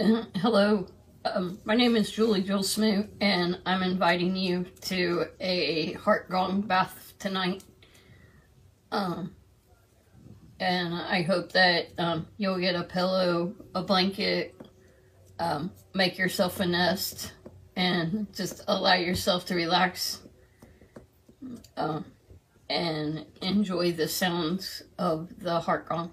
Hello, my name is Julie Jewels Smoot, and I'm inviting you to a heart gong bath tonight. And I hope that you'll get a pillow, a blanket, make yourself a nest, and just allow yourself to relax and enjoy the sounds of the heart gong.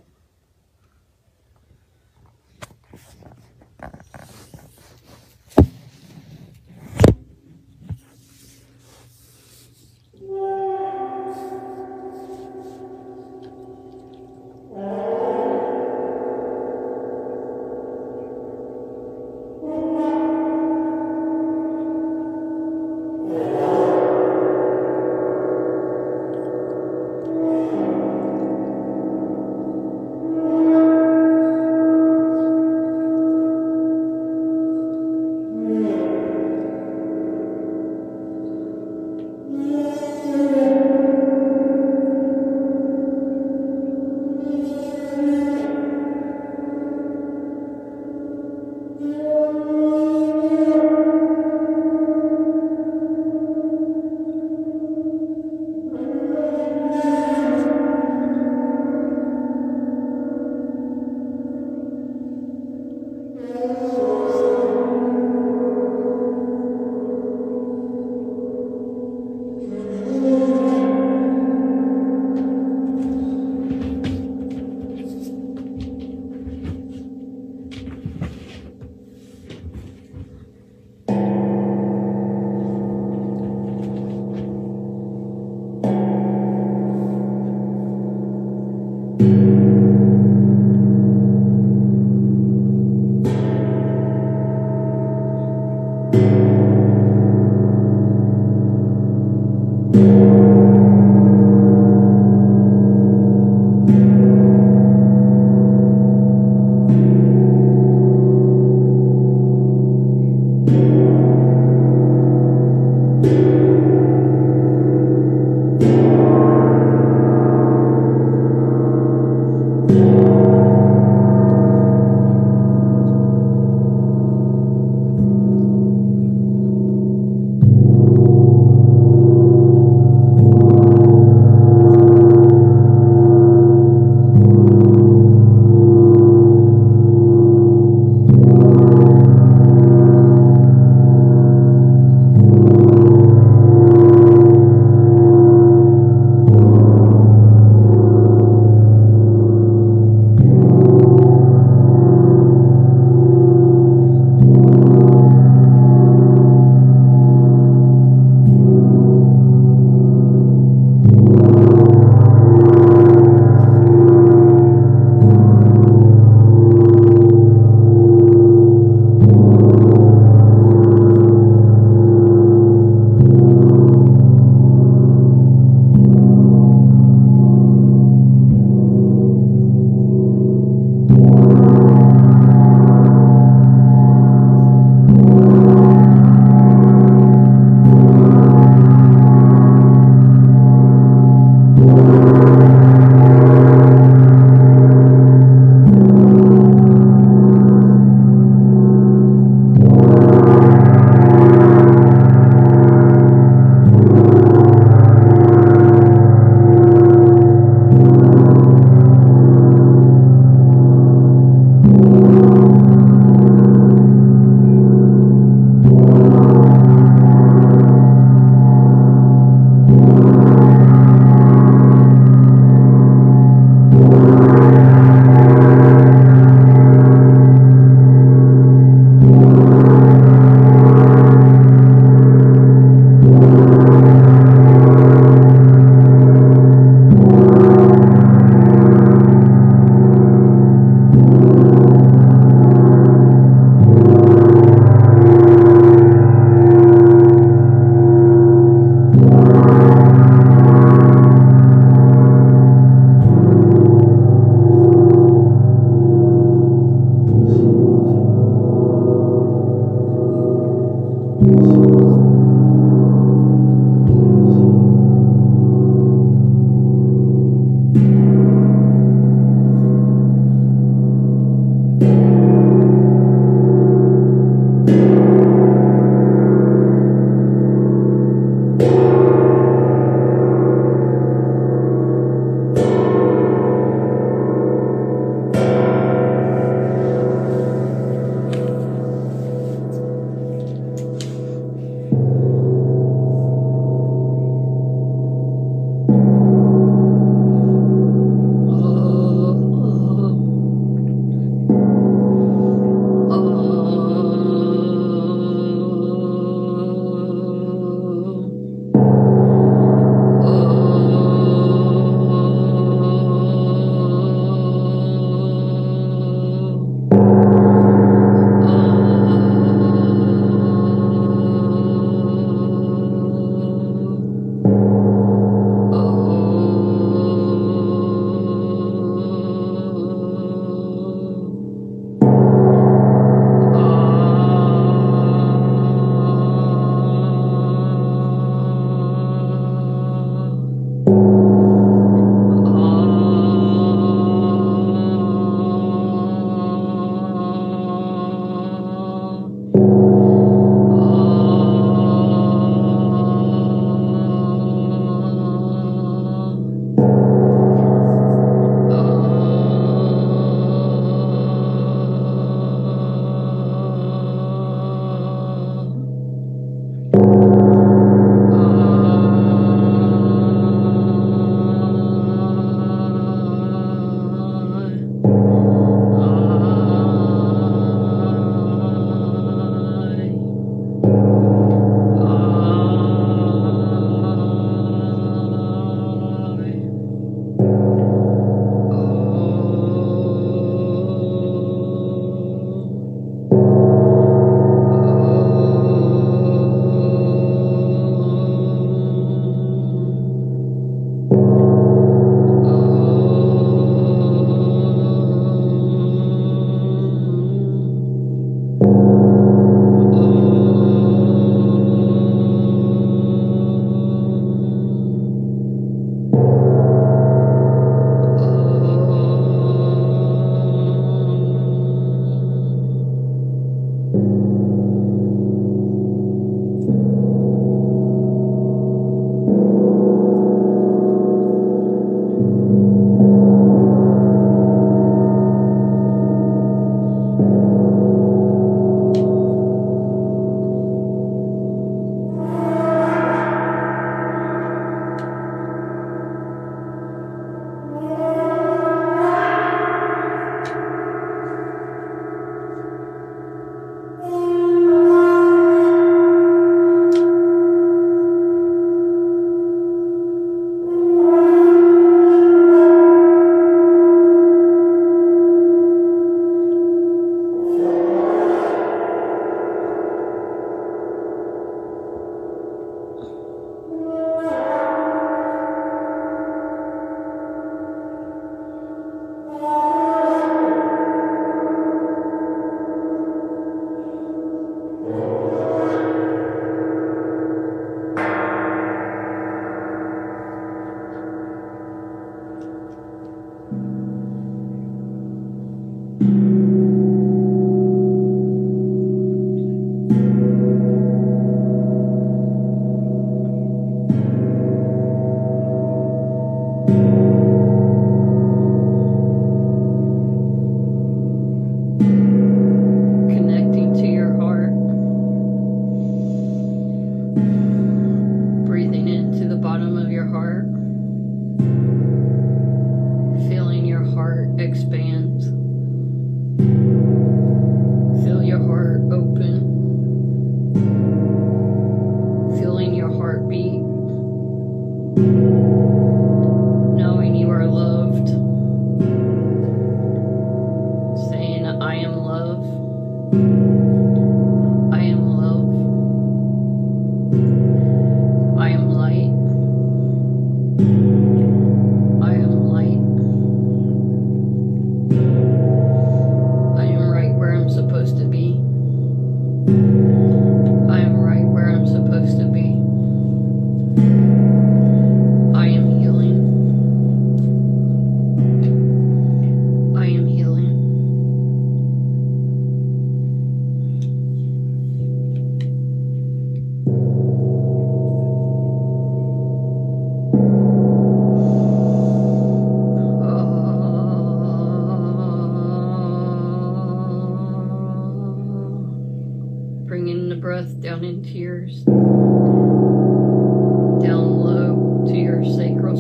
breath down into yours, down low to your sacral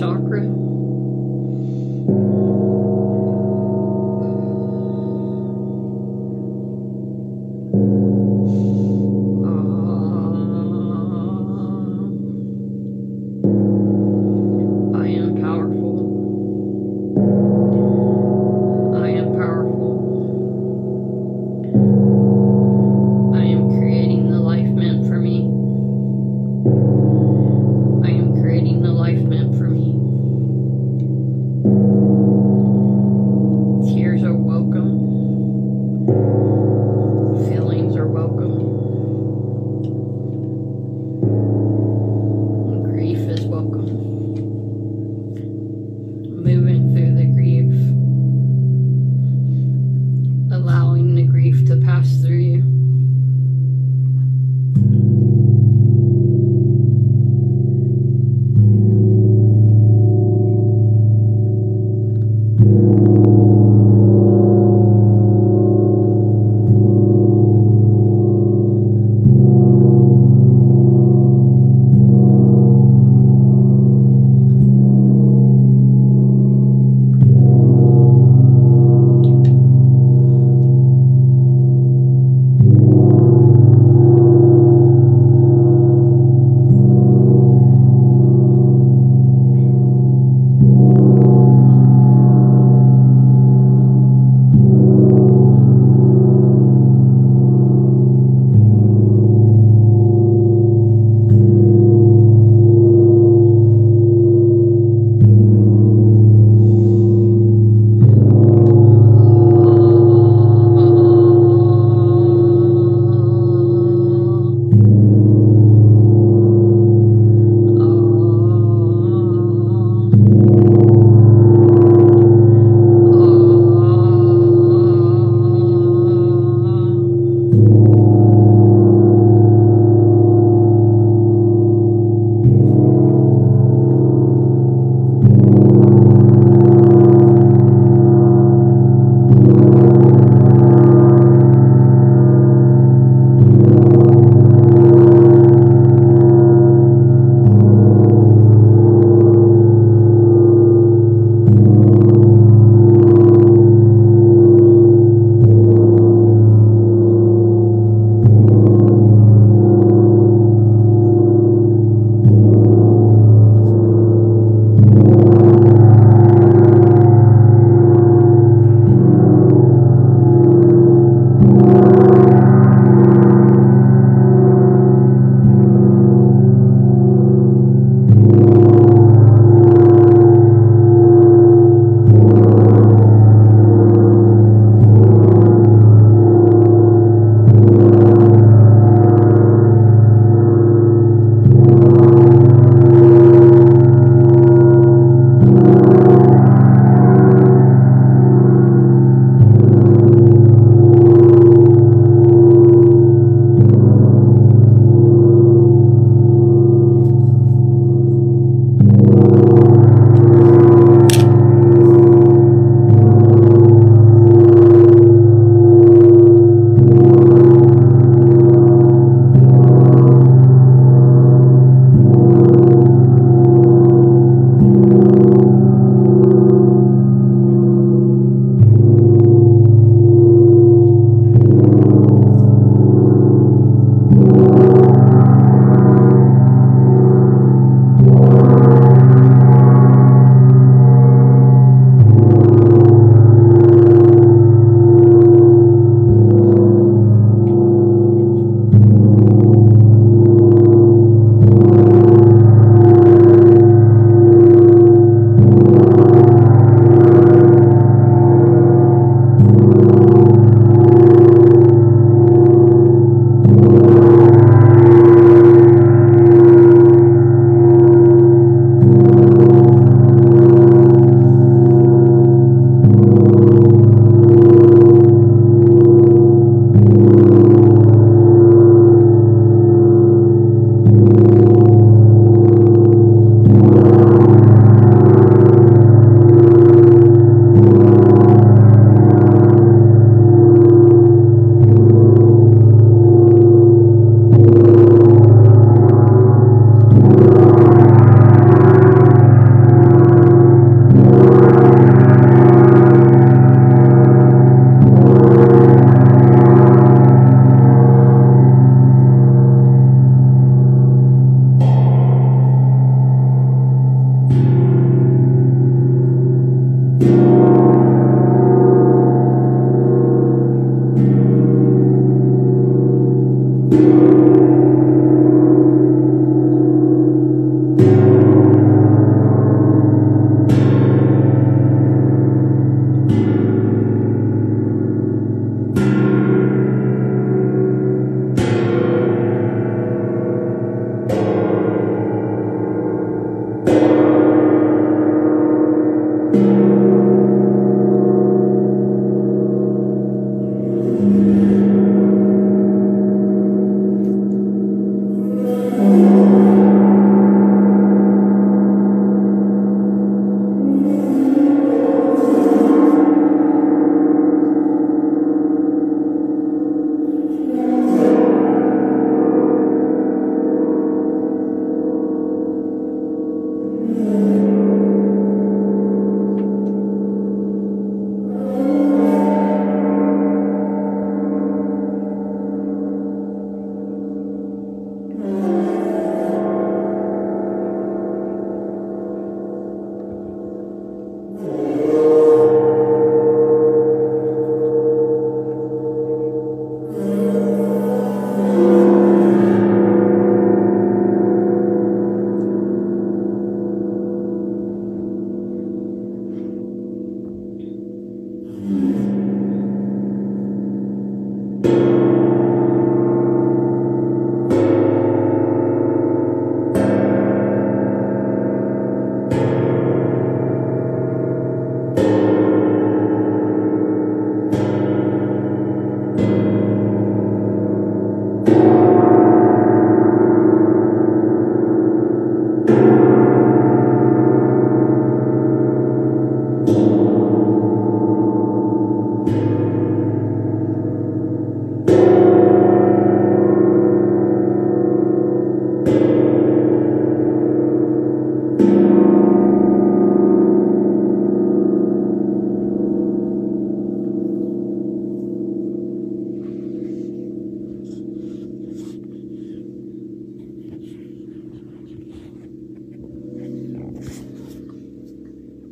chakra. Life meant for me.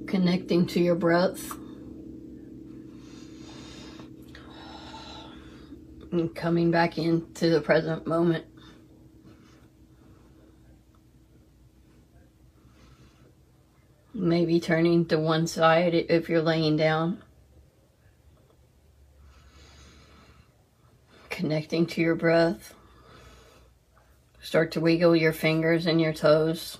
Connecting to your breath and coming back into the present moment. Maybe turning to one side if you're laying down. Connecting to your breath. Start to wiggle your fingers and your toes.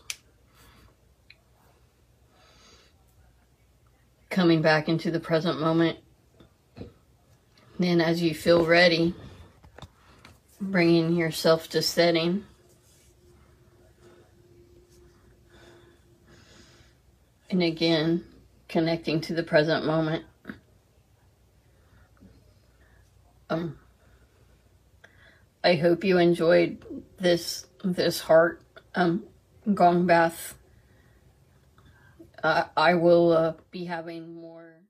Coming back into the present moment. Then as you feel ready, bringing yourself to setting. And again, connecting to the present moment. I hope you enjoyed this heart gong bath. I will be having more.